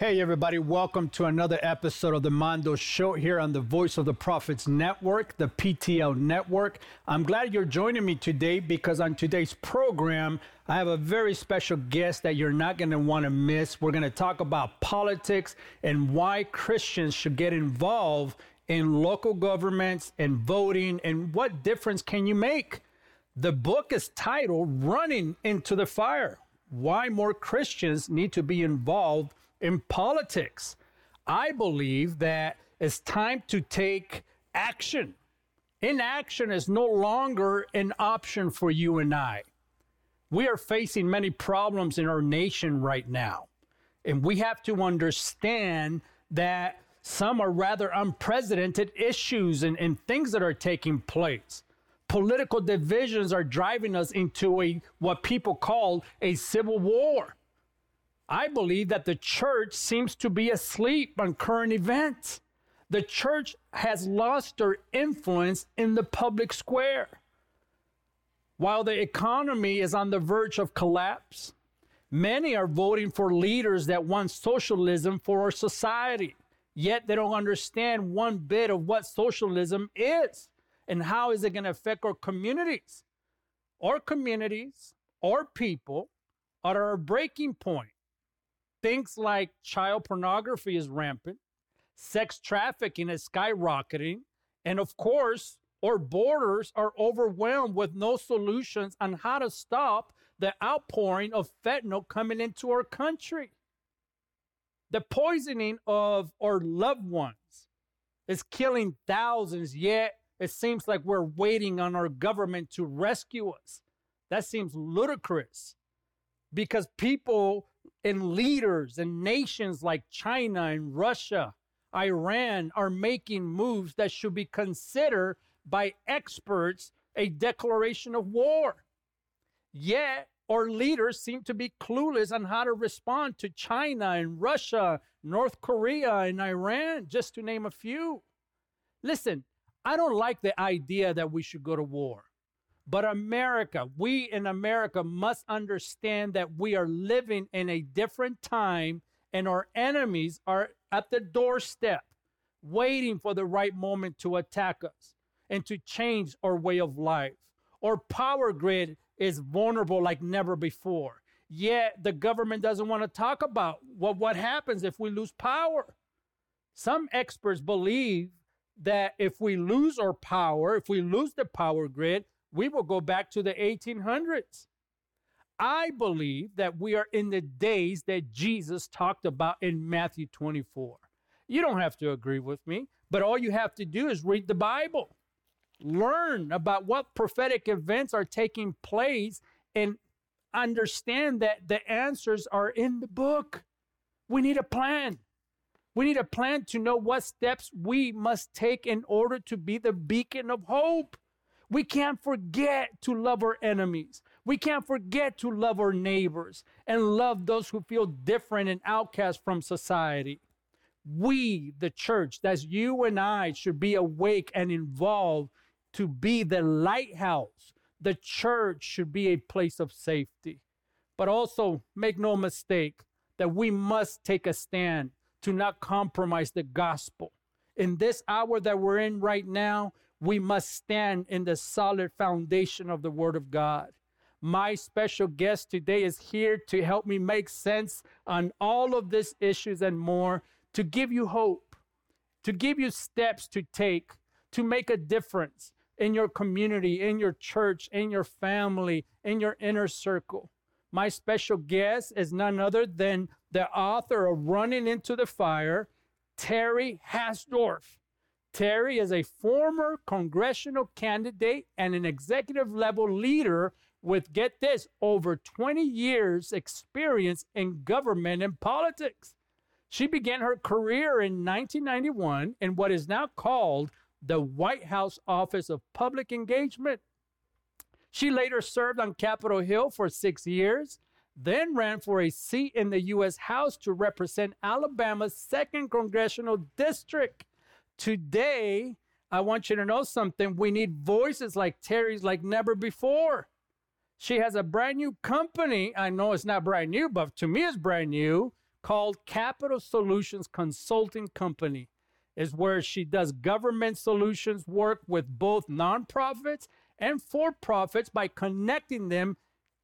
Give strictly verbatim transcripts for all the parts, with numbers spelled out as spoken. Hey, everybody. Welcome to another episode of the Mondo Show here on the Voice of the Prophets Network, the P T L Network. I'm glad you're joining me today because on today's program, I have a very special guest that you're not going to want to miss. We're going to talk about politics and why Christians should get involved in local governments and voting and what difference can you make? The book is titled Running Into the Fire, Why More Christians Need to Be Involved in Politics. I believe that it's time to take action. Inaction is no longer an option for you and I. We are facing many problems in our nation right now, and we have to understand that some are rather unprecedented issues and, and things that are taking place. Political divisions are driving us into a what people call a civil war. I believe that the church seems to be asleep on current events. The church has lost their influence in the public square. While the economy is on the verge of collapse, many are voting for leaders that want socialism for our society, yet they don't understand one bit of what socialism is. And how is it going to affect our communities? Our communities, our people are at our breaking point. Things like child pornography is rampant, sex trafficking is skyrocketing, and of course, our borders are overwhelmed with no solutions on how to stop the outpouring of fentanyl coming into our country. The poisoning of our loved ones is killing thousands, yet it seems like we're waiting on our government to rescue us. That seems ludicrous because people and leaders and nations like China and Russia, Iran are making moves that should be considered by experts a declaration of war. Yet our leaders seem to be clueless on how to respond to China and Russia, North Korea and Iran, just to name a few. Listen, I don't like the idea that we should go to war, but America, we in America must understand that we are living in a different time and our enemies are at the doorstep waiting for the right moment to attack us and to change our way of life. Our power grid is vulnerable like never before, yet the government doesn't want to talk about what, what happens if we lose power. Some experts believe that if we lose our power, if we lose the power grid, we will go back to the eighteen hundreds. I believe that we are in the days that Jesus talked about in Matthew twenty-four. You don't have to agree with me, but all you have to do is read the Bible. Learn about what prophetic events are taking place and understand that the answers are in the book. We need a plan. We need a plan to know what steps we must take in order to be the beacon of hope. We can't forget to love our enemies. We can't forget to love our neighbors and love those who feel different and outcast from society. We, the church, that's you and I, should be awake and involved to be the lighthouse. The church should be a place of safety. But also, make no mistake that we must take a stand to not compromise the gospel. In this hour that we're in right now, we must stand in the solid foundation of the Word of God. My special guest today is here to help me make sense on all of these issues and more, to give you hope, to give you steps to take, to make a difference in your community, in your church, in your family, in your inner circle. My special guest is none other than the author of Running Into the Fire, Terri Hasdorff. Terri is a former congressional candidate and an executive-level leader with, get this, over twenty years experience in government and politics. She began her career in nineteen ninety-one in what is now called the White House Office of Public Engagement. She later served on Capitol Hill for six years, then ran for a seat in the U S House to represent Alabama's second congressional district. Today, I want you to know something. We need voices like Terry's like never before. She has a brand new company. I know it's not brand new, but to me it's brand new, called Capitol Solutions Consulting Company, is where she does government solutions work with both nonprofits and for-profits by connecting them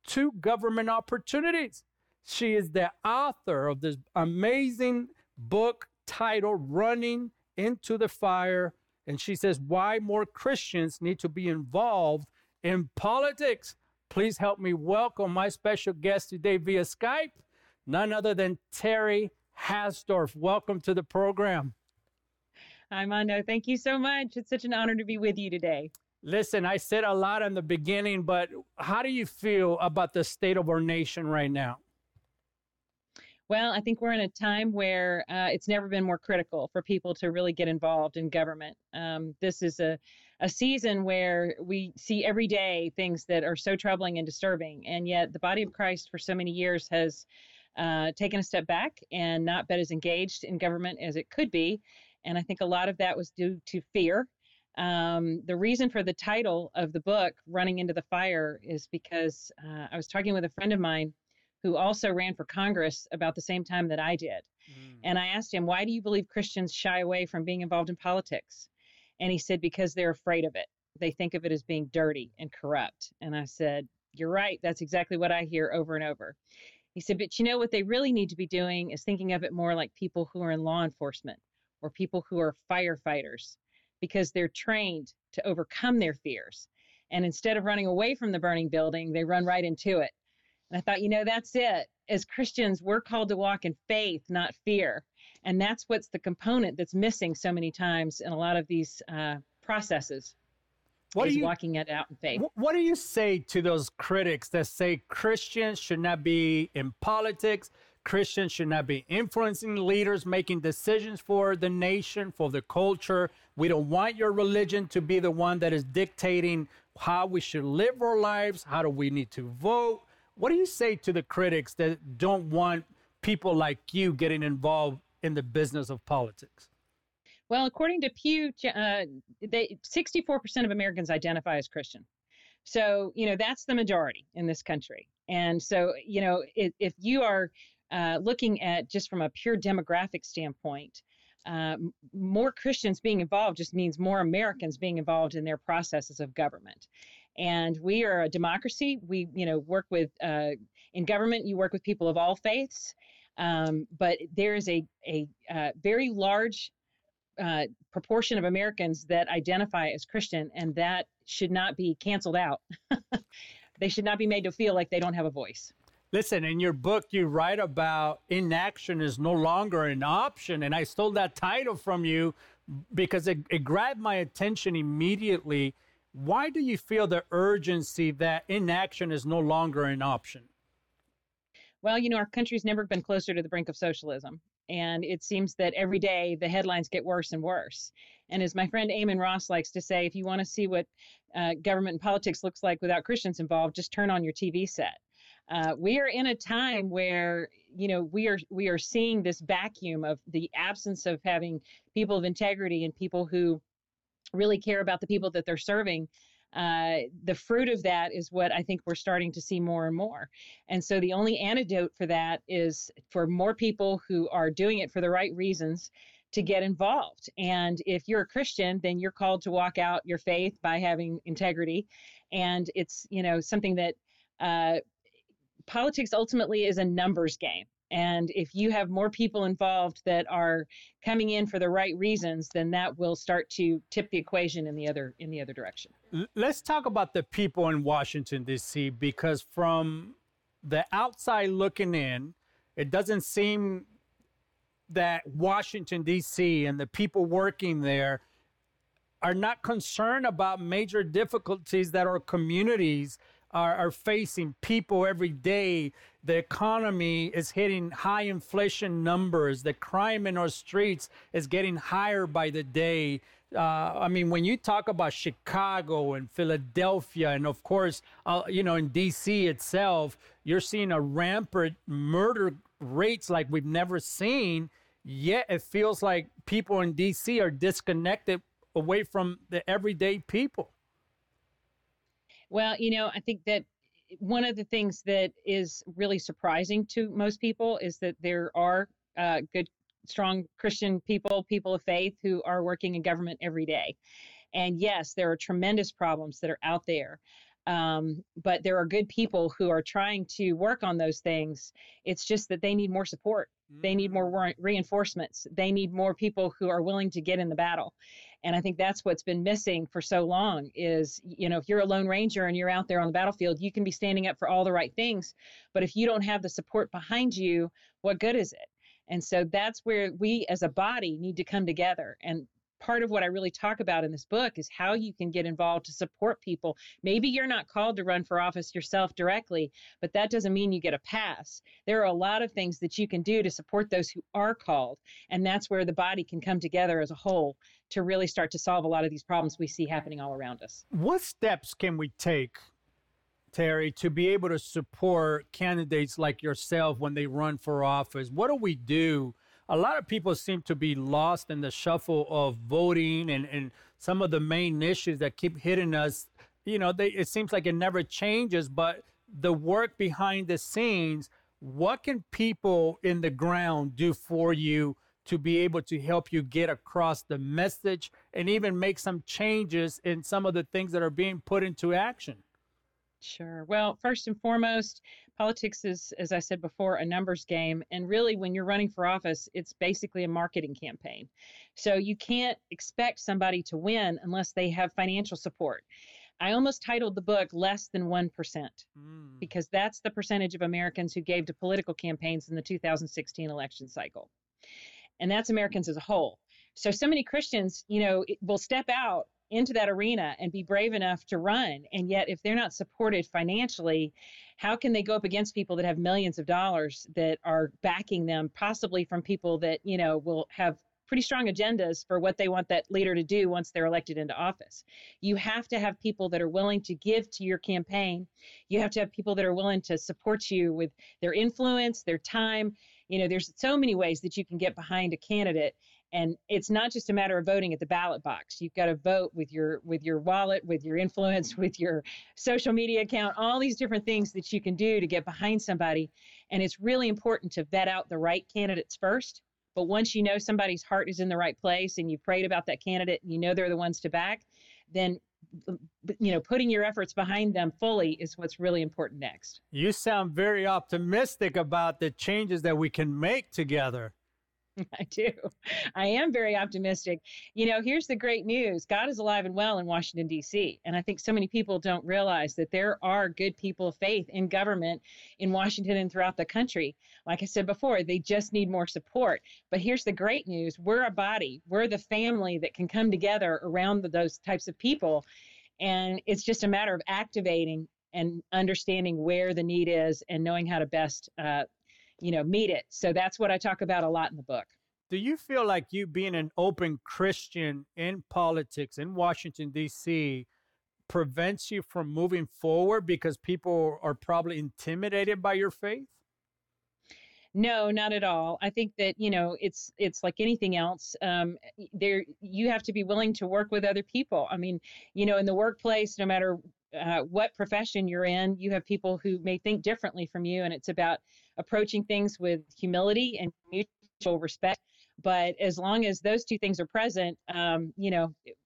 to government opportunities. She is the author of this amazing book titled Running Into the Fire, and she says why more Christians need to be involved in politics. Please help me welcome my special guest today via Skype, none other than Terri Hasdorff. Welcome to the program. Hi, Mondo. Thank you so much. It's such an honor to be with you today. Listen, I said a lot in the beginning, but how do you feel about the state of our nation right now? Well, I think we're in a time where uh, it's never been more critical for people to really get involved in government. Um, this is a, a season where we see every day things that are so troubling and disturbing. And yet the body of Christ for so many years has uh, taken a step back and not been as engaged in government as it could be. And I think a lot of that was due to fear. Um, the reason for the title of the book, Running Into the Fire, is because uh, I was talking with a friend of mine who also ran for Congress about the same time that I did. Mm. And I asked him, why do you believe Christians shy away from being involved in politics? And he said, because they're afraid of it. They think of it as being dirty and corrupt. And I said, you're right. That's exactly what I hear over and over. He said, but you know what they really need to be doing is thinking of it more like people who are in law enforcement or people who are firefighters, because they're trained to overcome their fears. And instead of running away from the burning building, they run right into it. And I thought, you know, that's it. As Christians, we're called to walk in faith, not fear. And that's what's the component that's missing so many times in a lot of these uh, processes, what is you, walking it out in faith. What do you say to those critics that say Christians should not be in politics, Christians should not be influencing leaders, making decisions for the nation, for the culture? We don't want your religion to be the one that is dictating how we should live our lives. How do we need to vote? What do you say to the critics that don't want people like you getting involved in the business of politics? Well, according to Pew, uh, they, sixty-four percent of Americans identify as Christian. So, you know, that's the majority in this country. And so, you know, if, if you are uh, looking at just from a pure demographic standpoint, Uh, more Christians being involved just means more Americans being involved in their processes of government. And we are a democracy. We, you know, work with, uh, in government, you work with people of all faiths. Um, but there is a, a uh, very large uh, proportion of Americans that identify as Christian, and that should not be canceled out. They should not be made to feel like they don't have a voice. Listen, in your book, you write about inaction is no longer an option. And I stole that title from you because it, it grabbed my attention immediately. Why do you feel the urgency that inaction is no longer an option? Well, you know, our country's never been closer to the brink of socialism. And it seems that every day the headlines get worse and worse. And as my friend Eamon Ross likes to say, if you want to see what uh, government and politics looks like without Christians involved, just turn on your T V set. Uh, we are in a time where, you know, we are we are seeing this vacuum of the absence of having people of integrity and people who really care about the people that they're serving. Uh, the fruit of that is what I think we're starting to see more and more. And so the only antidote for that is for more people who are doing it for the right reasons to get involved. And if you're a Christian, then you're called to walk out your faith by having integrity. And it's, you know, something that uh politics ultimately is a numbers game. And if you have more people involved that are coming in for the right reasons, then that will start to tip the equation in the other in the other direction. Let's talk about the people in Washington, D C, because from the outside looking in, it doesn't seem that Washington, D C and the people working there are not concerned about major difficulties that our communities Are, are facing people every day. The economy is hitting high inflation numbers. The crime in our streets is getting higher by the day. Uh, I mean, when you talk about Chicago and Philadelphia, and of course, uh, you know, in D C itself, you're seeing a rampant murder rates like we've never seen. Yet it feels like people in D C are disconnected away from the everyday people. Well, you know, I think that one of the things that is really surprising to most people is that there are uh, good, strong Christian people, people of faith who are working in government every day. And yes, there are tremendous problems that are out there. Um, but there are good people who are trying to work on those things. It's just that they need more support. Mm-hmm. They need more re- reinforcements. They need more people who are willing to get in the battle. And I think that's what's been missing for so long is, you know, if you're a Lone Ranger and you're out there on the battlefield, you can be standing up for all the right things. But if you don't have the support behind you, what good is it? And so that's where we as a body need to come together. And part of what I really talk about in this book is how you can get involved to support people. Maybe you're not called to run for office yourself directly, but that doesn't mean you get a pass. There are a lot of things that you can do to support those who are called, and that's where the body can come together as a whole to really start to solve a lot of these problems we see happening all around us. What steps can we take, Terri, to be able to support candidates like yourself when they run for office? What do we do? A lot of people seem to be lost in the shuffle of voting and, and some of the main issues that keep hitting us. You know, they, it seems like it never changes, but the work behind the scenes, what can people in the ground do for you to be able to help you get across the message and even make some changes in some of the things that are being put into action? Sure. Well, first and foremost, politics is, as I said before, a numbers game. And really, when you're running for office, it's basically a marketing campaign. So you can't expect somebody to win unless they have financial support. I almost titled the book Less Than one percent, mm. because that's the percentage of Americans who gave to political campaigns in the two thousand sixteen election cycle. And that's Americans as a whole. So, so many Christians, you know, will step out into that arena and be brave enough to run. And yet, if they're not supported financially, how can they go up against people that have millions of dollars that are backing them, possibly from people that, you know, will have pretty strong agendas for what they want that leader to do once they're elected into office? You have to have people that are willing to give to your campaign. You have to have people that are willing to support you with their influence, their time. You know, there's so many ways that you can get behind a candidate. And it's not just a matter of voting at the ballot box. You've got to vote with your with your wallet, with your influence, with your social media account, all these different things that you can do to get behind somebody. And it's really important to vet out the right candidates first. But once you know somebody's heart is in the right place and you prayed about that candidate and you know they're the ones to back, then, you know, putting your efforts behind them fully is what's really important next. You sound very optimistic about the changes that we can make together. I do. I am very optimistic. You know, here's the great news. God is alive and well in Washington, D C. And I think so many people don't realize that there are good people of faith in government in Washington and throughout the country. Like I said before, they just need more support. But here's the great news. We're a body. We're the family that can come together around the, those types of people. And it's just a matter of activating and understanding where the need is and knowing how to best uh you know, meet it. So that's what I talk about a lot in the book. Do you feel like you being an open Christian in politics in Washington, D C prevents you from moving forward because people are probably intimidated by your faith? No, not at all. I think that, you know, it's it's like anything else. Um, there, you have to be willing to work with other people. I mean, you know, in the workplace, no matter Uh, what profession you're in, you have people who may think differently from you, and it's about approaching things with humility and mutual respect. But as long as those two things are present, um, you know, it,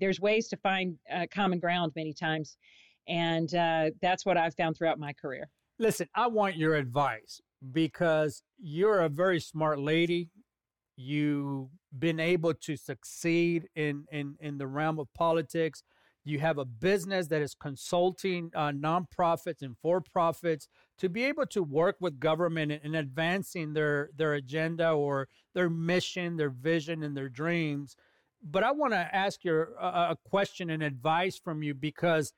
there's ways to find uh, common ground many times, and uh, that's what I've found throughout my career. Listen, I want your advice because you're a very smart lady. You've been able to succeed in in, in the realm of politics. You have a business that is consulting uh, nonprofits and for-profits to be able to work with government in, in advancing their, their agenda or their mission, their vision, and their dreams. But I want to ask you a, a question and advice from you because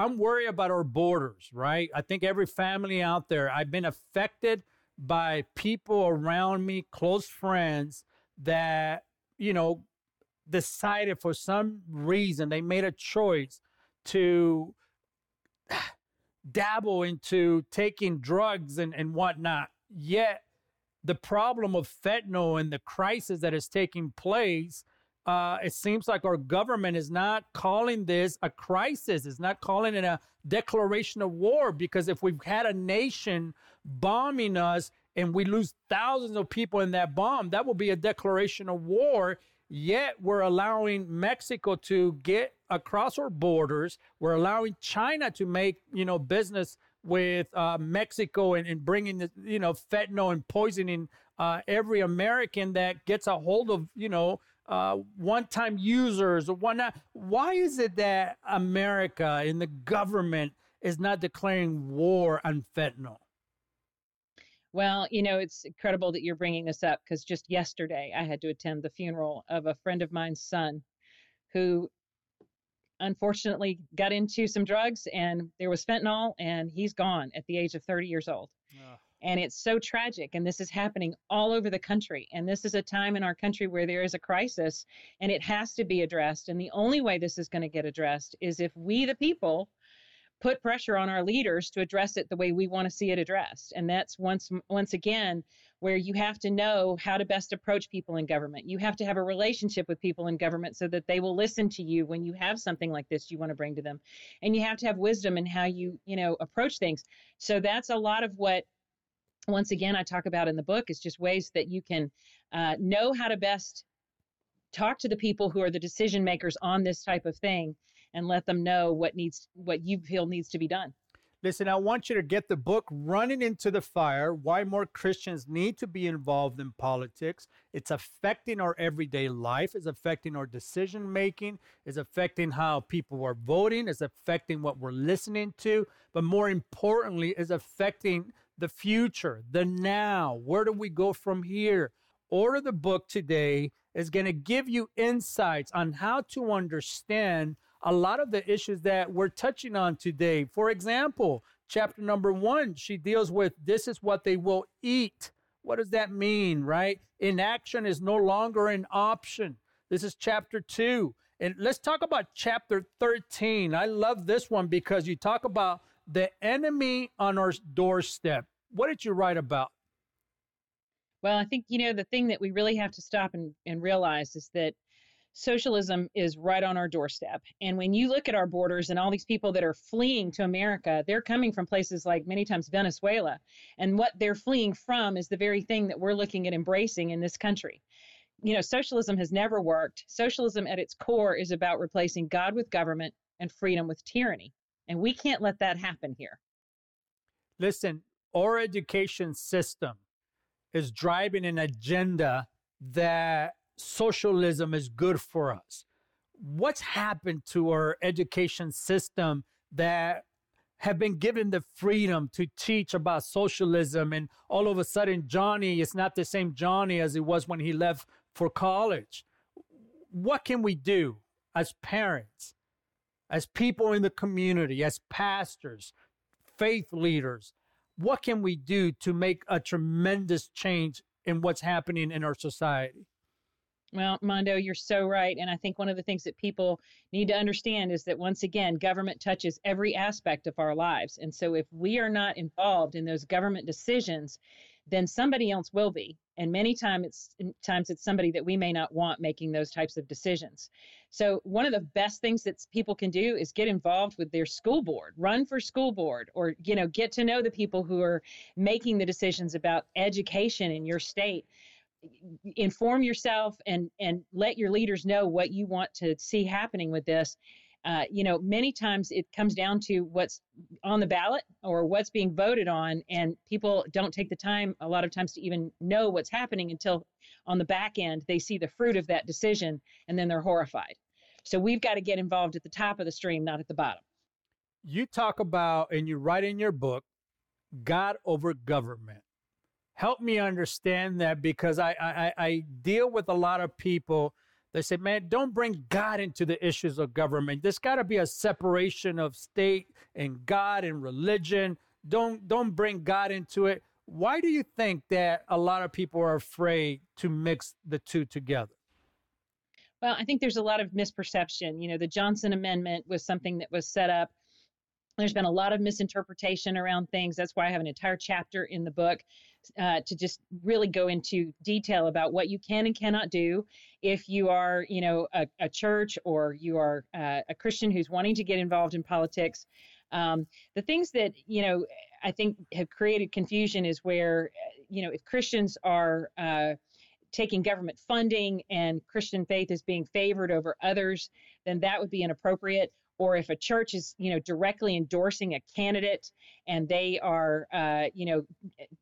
I'm worried about our borders, right? I think every family out there, I've been affected by people around me, close friends that, you know, decided for some reason, they made a choice to dabble into taking drugs and, and whatnot. Yet the problem of fentanyl and the crisis that is taking place Uh, it seems like our government is not calling this a crisis. It's not calling it a declaration of war, because if we've had a nation bombing us and we lose thousands of people in that bomb, that will be a declaration of war. Yet we're allowing Mexico to get across our borders. We're allowing China to make, you know, business with uh, Mexico and, and bringing, the, you know, fentanyl and poisoning uh, every American that gets a hold of, you know, Uh, one-time users or whatnot. Why is it that America and the government is not declaring war on fentanyl? Well, you know, it's incredible that you're bringing this up, because just yesterday I had to attend the funeral of a friend of mine's son who unfortunately got into some drugs and there was fentanyl, and he's gone at the age of thirty years old. Ugh. And it's so tragic. And this is happening all over the country. And this is a time in our country where there is a crisis and it has to be addressed. And the only way this is going to get addressed is if we, the people, put pressure on our leaders to address it the way we want to see it addressed. And that's once once again where you have to know how to best approach people in government. You have to have a relationship with people in government so that they will listen to you when you have something like this you want to bring to them. And you have to have wisdom in how you, you know, approach things. So that's a lot of what, once again, I talk about in the book, is just ways that you can uh, know how to best talk to the people who are the decision makers on this type of thing, and let them know what needs, what you feel needs to be done. Listen, I want you to get the book, Running Into the Fire, Why More Christians Need to Be Involved in Politics. It's affecting our everyday life. It's affecting our decision-making. It's affecting how people are voting. It's affecting what we're listening to. But more importantly, it's affecting the future, the now. Where do we go from here? Order the book today. It's going to give you insights on how to understand a lot of the issues that we're touching on today. For example, chapter number one, she deals with this is what they will eat. What does that mean, right? Inaction is no longer an option. This is chapter two. And let's talk about chapter thirteen. I love this one because you talk about the enemy on our doorstep. What did you write about? Well, I think, you know, the thing that we really have to stop and, and realize is that socialism is right on our doorstep. And when you look at our borders and all these people that are fleeing to America, they're coming from places like many times Venezuela. And what they're fleeing from is the very thing that we're looking at embracing in this country. You know, socialism has never worked. Socialism at its core is about replacing God with government and freedom with tyranny. And we can't let that happen here. Listen, our education system is driving an agenda that socialism is good for us. What's happened to our education system that have been given the freedom to teach about socialism, and all of a sudden Johnny is not the same Johnny as he was when he left for college? What can we do as parents, as people in the community, as pastors, faith leaders? What can we do to make a tremendous change in what's happening in our society? Well, Mondo, you're so right. And I think one of the things that people need to understand is that, once again, government touches every aspect of our lives. And so if we are not involved in those government decisions, then somebody else will be. And many times it's, times it's somebody that we may not want making those types of decisions. So one of the best things that people can do is get involved with their school board, run for school board, or, you know, get to know the people who are making the decisions about education in your state. Inform yourself and, and let your leaders know what you want to see happening with this. Uh, you know, many times it comes down to what's on the ballot or what's being voted on, and people don't take the time a lot of times to even know what's happening until on the back end they see the fruit of that decision, and then they're horrified. So we've got to get involved at the top of the stream, not at the bottom. You talk about, and you write in your book, God over government. Help me understand that, because I, I, I deal with a lot of people that say, man, don't bring God into the issues of government. There's got to be a separation of state and God and religion. Don't don't bring God into it. Why do you think that a lot of people are afraid to mix the two together? Well, I think there's a lot of misperception. You know, the Johnson Amendment was something that was set up. There's been a lot of misinterpretation around things. That's why I have an entire chapter in the book uh, to just really go into detail about what you can and cannot do if you are, you know, a, a church or you are uh, a Christian who's wanting to get involved in politics. Um, the things that, you know, I think have created confusion is where, you know, if Christians are uh, taking government funding and Christian faith is being favored over others, then that would be inappropriate. Or if a church is, you know, directly endorsing a candidate and they are, uh, you know,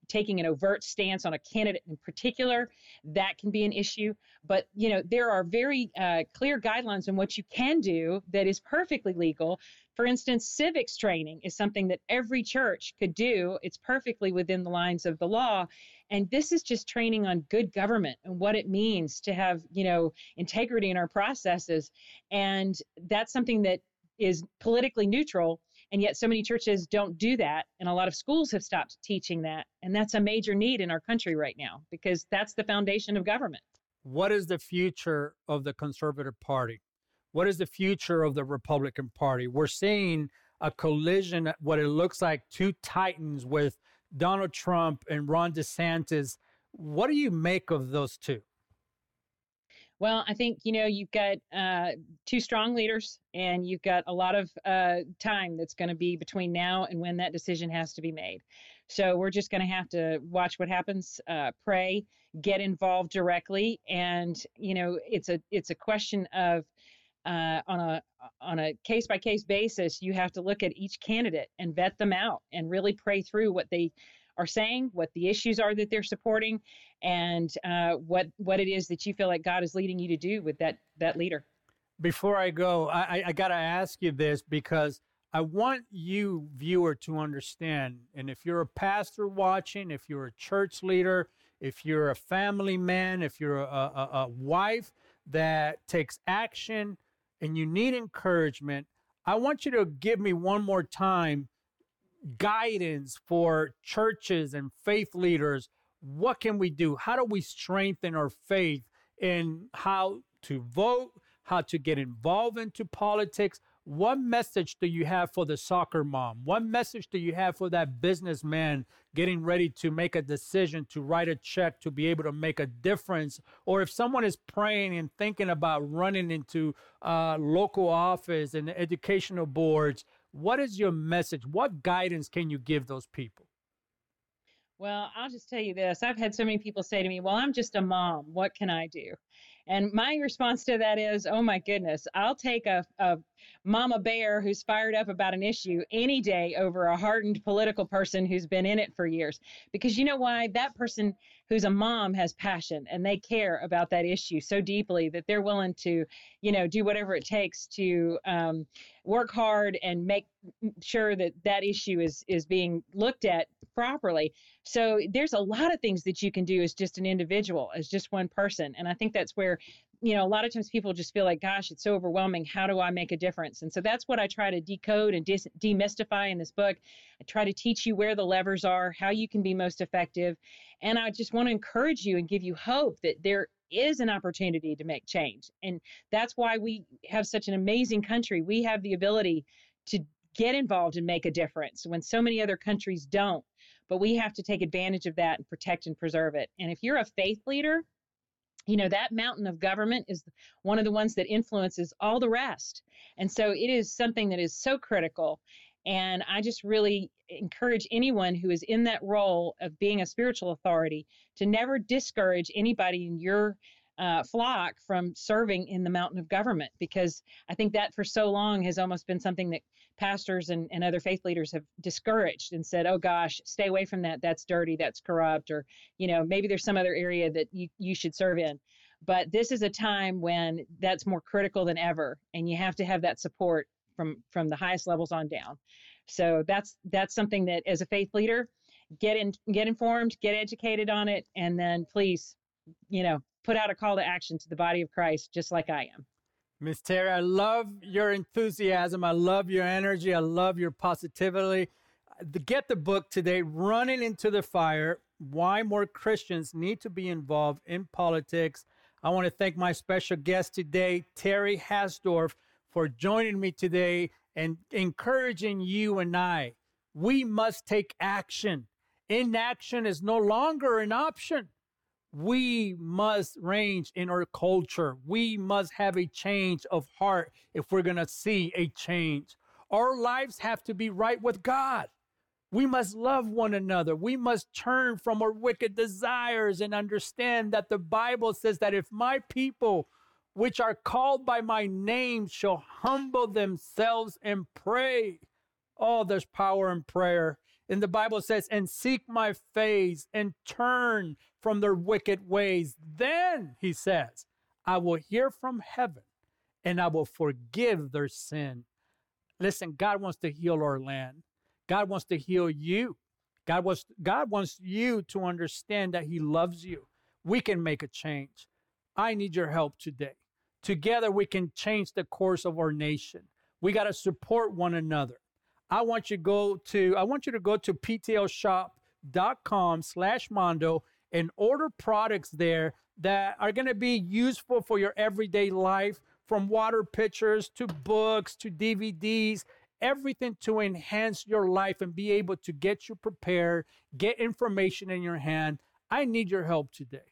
taking an overt stance on a candidate in particular, that can be an issue. But, you know, there are very uh, clear guidelines on what you can do that is perfectly legal. For instance, civics training is something that every church could do. It's perfectly within the lines of the law. And this is just training on good government and what it means to have, you know, integrity in our processes. And that's something that is politically neutral, and yet so many churches don't do that, and a lot of schools have stopped teaching that, and that's a major need in our country right now, because that's the foundation of government. What is the future of the Conservative Party? What is the future of the Republican Party? We're seeing a collision, what it looks like, two titans with Donald Trump and Ron DeSantis. What do you make of those two? Well, I think, you know, you've got uh, two strong leaders, and you've got a lot of uh, time that's going to be between now and when that decision has to be made. So we're just going to have to watch what happens, uh, pray, get involved directly. And, you know, it's a it's a question of uh, on a on a case by case basis, you have to look at each candidate and vet them out and really pray through what they are saying, what the issues are that they're supporting, and uh, what what it is that you feel like God is leading you to do with that that leader. Before I go, I, I got to ask you this, because I want you, viewer, to understand, and if you're a pastor watching, if you're a church leader, if you're a family man, if you're a, a, a wife that takes action and you need encouragement, I want you to give me one more time guidance for churches and faith leaders. What can we do? How do we strengthen our faith in how to vote, how to get involved into politics? What message do you have for the soccer mom? What message do you have for that businessman getting ready to make a decision to write a check to be able to make a difference? Or if someone is praying and thinking about running into uh, local office and educational boards, what is your message? What guidance can you give those people? Well, I'll just tell you this. I've had so many people say to me, well, I'm just a mom. What can I do? And my response to that is, oh, my goodness, I'll take a, a mama bear who's fired up about an issue any day over a hardened political person who's been in it for years. Because you know why? That person who's a mom has passion, and they care about that issue so deeply that they're willing to, you know, do whatever it takes to um, work hard and make sure that that issue is is being looked at properly. So there's a lot of things that you can do as just an individual, as just one person. And I think that's where, you know, a lot of times people just feel like, gosh, it's so overwhelming. How do I make a difference? And so that's what I try to decode and dis- demystify in this book. I try to teach you where the levers are, how you can be most effective. And I just want to encourage you and give you hope that there is an opportunity to make change. And that's why we have such an amazing country. We have the ability to get involved and make a difference when so many other countries don't. But we have to take advantage of that and protect and preserve it. And if you're a faith leader, you know, that mountain of government is one of the ones that influences all the rest. And so it is something that is so critical. And I just really encourage anyone who is in that role of being a spiritual authority to never discourage anybody in your uh, flock from serving in the mountain of government, because I think that for so long has almost been something that pastors and, and other faith leaders have discouraged and said, oh gosh, stay away from that. That's dirty. That's corrupt. Or, you know, maybe there's some other area that you, you should serve in. But this is a time when that's more critical than ever. And you have to have that support from, from the highest levels on down. So that's, that's something that as a faith leader, get in, get informed, get educated on it. And then please, you know, put out a call to action to the body of Christ, just like I am. Miz Terri, I love your enthusiasm. I love your energy. I love your positivity. Get the book today, Running Into the Fire, Why More Christians Need to Be Involved in Politics. I want to thank my special guest today, Terri Hasdorff, for joining me today and encouraging you and I. We must take action. Inaction is no longer an option. We must range in our culture. We must have a change of heart if we're going to see a change. Our lives have to be right with God. We must love one another. We must turn from our wicked desires and understand that the Bible says that if my people, which are called by my name, shall humble themselves and pray. Oh, there's power in prayer. And the Bible says, and seek my face and turn from their wicked ways. Then, he says, I will hear from heaven and I will forgive their sin. Listen, God wants to heal our land. God wants to heal you. God wants, God wants you to understand that he loves you. We can make a change. I need your help today. Together, we can change the course of our nation. We got to support one another. I want you to go to, I want you to go to ptlshop.com slash Mondo and order products there that are going to be useful for your everyday life, from water pitchers to books to D V Ds, everything to enhance your life and be able to get you prepared, get information in your hand. I need your help today.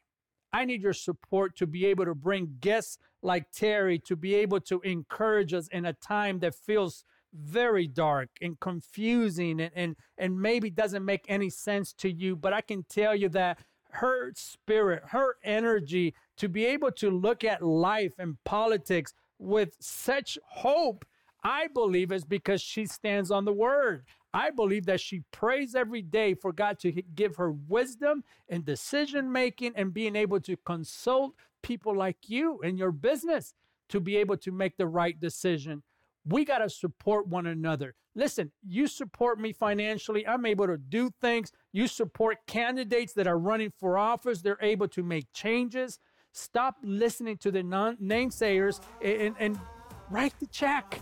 I need your support to be able to bring guests like Terri, to be able to encourage us in a time that feels very dark and confusing and, and, and maybe doesn't make any sense to you. But I can tell you that her spirit, her energy to be able to look at life and politics with such hope, I believe is because she stands on the word. I believe that she prays every day for God to give her wisdom and decision making and being able to consult people like you in your business to be able to make the right decision. We got to support one another. Listen, you support me financially. I'm able to do things. You support candidates that are running for office. They're able to make changes. Stop listening to the non- namesayers and, and, and write the check.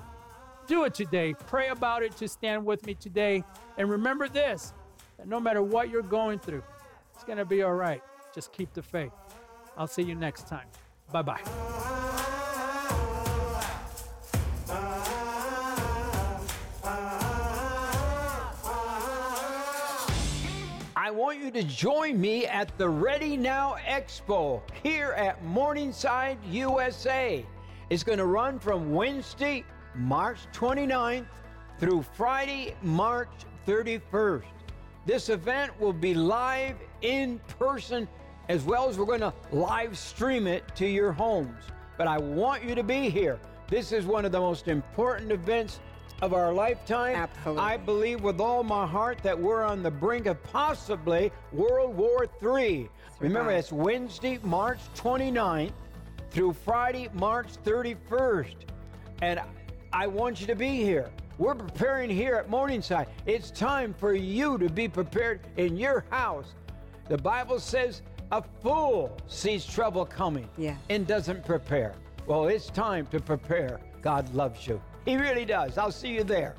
Do it today. Pray about it to stand with me today. And remember this, that no matter what you're going through, it's going to be all right. Just keep the faith. I'll see you next time. Bye-bye. I want you to join me at the Ready Now Expo here at Morningside, U S A. It's going to run from Wednesday, March twenty-ninth through Friday, March thirty-first. This event will be live in person, as well as we're going to live stream it to your homes. But I want you to be here. This is one of the most important events of our lifetime. Absolutely. I believe with all my heart that we're on the brink of possibly World War Three. That's Remember, right. It's Wednesday, March twenty-ninth through Friday, March thirty-first. And I want you to be here. We're preparing here at Morningside. It's time for you to be prepared in your house. The Bible says a fool sees trouble coming yeah. and doesn't prepare. Well, it's time to prepare. God loves you. He really does. I'll see you there.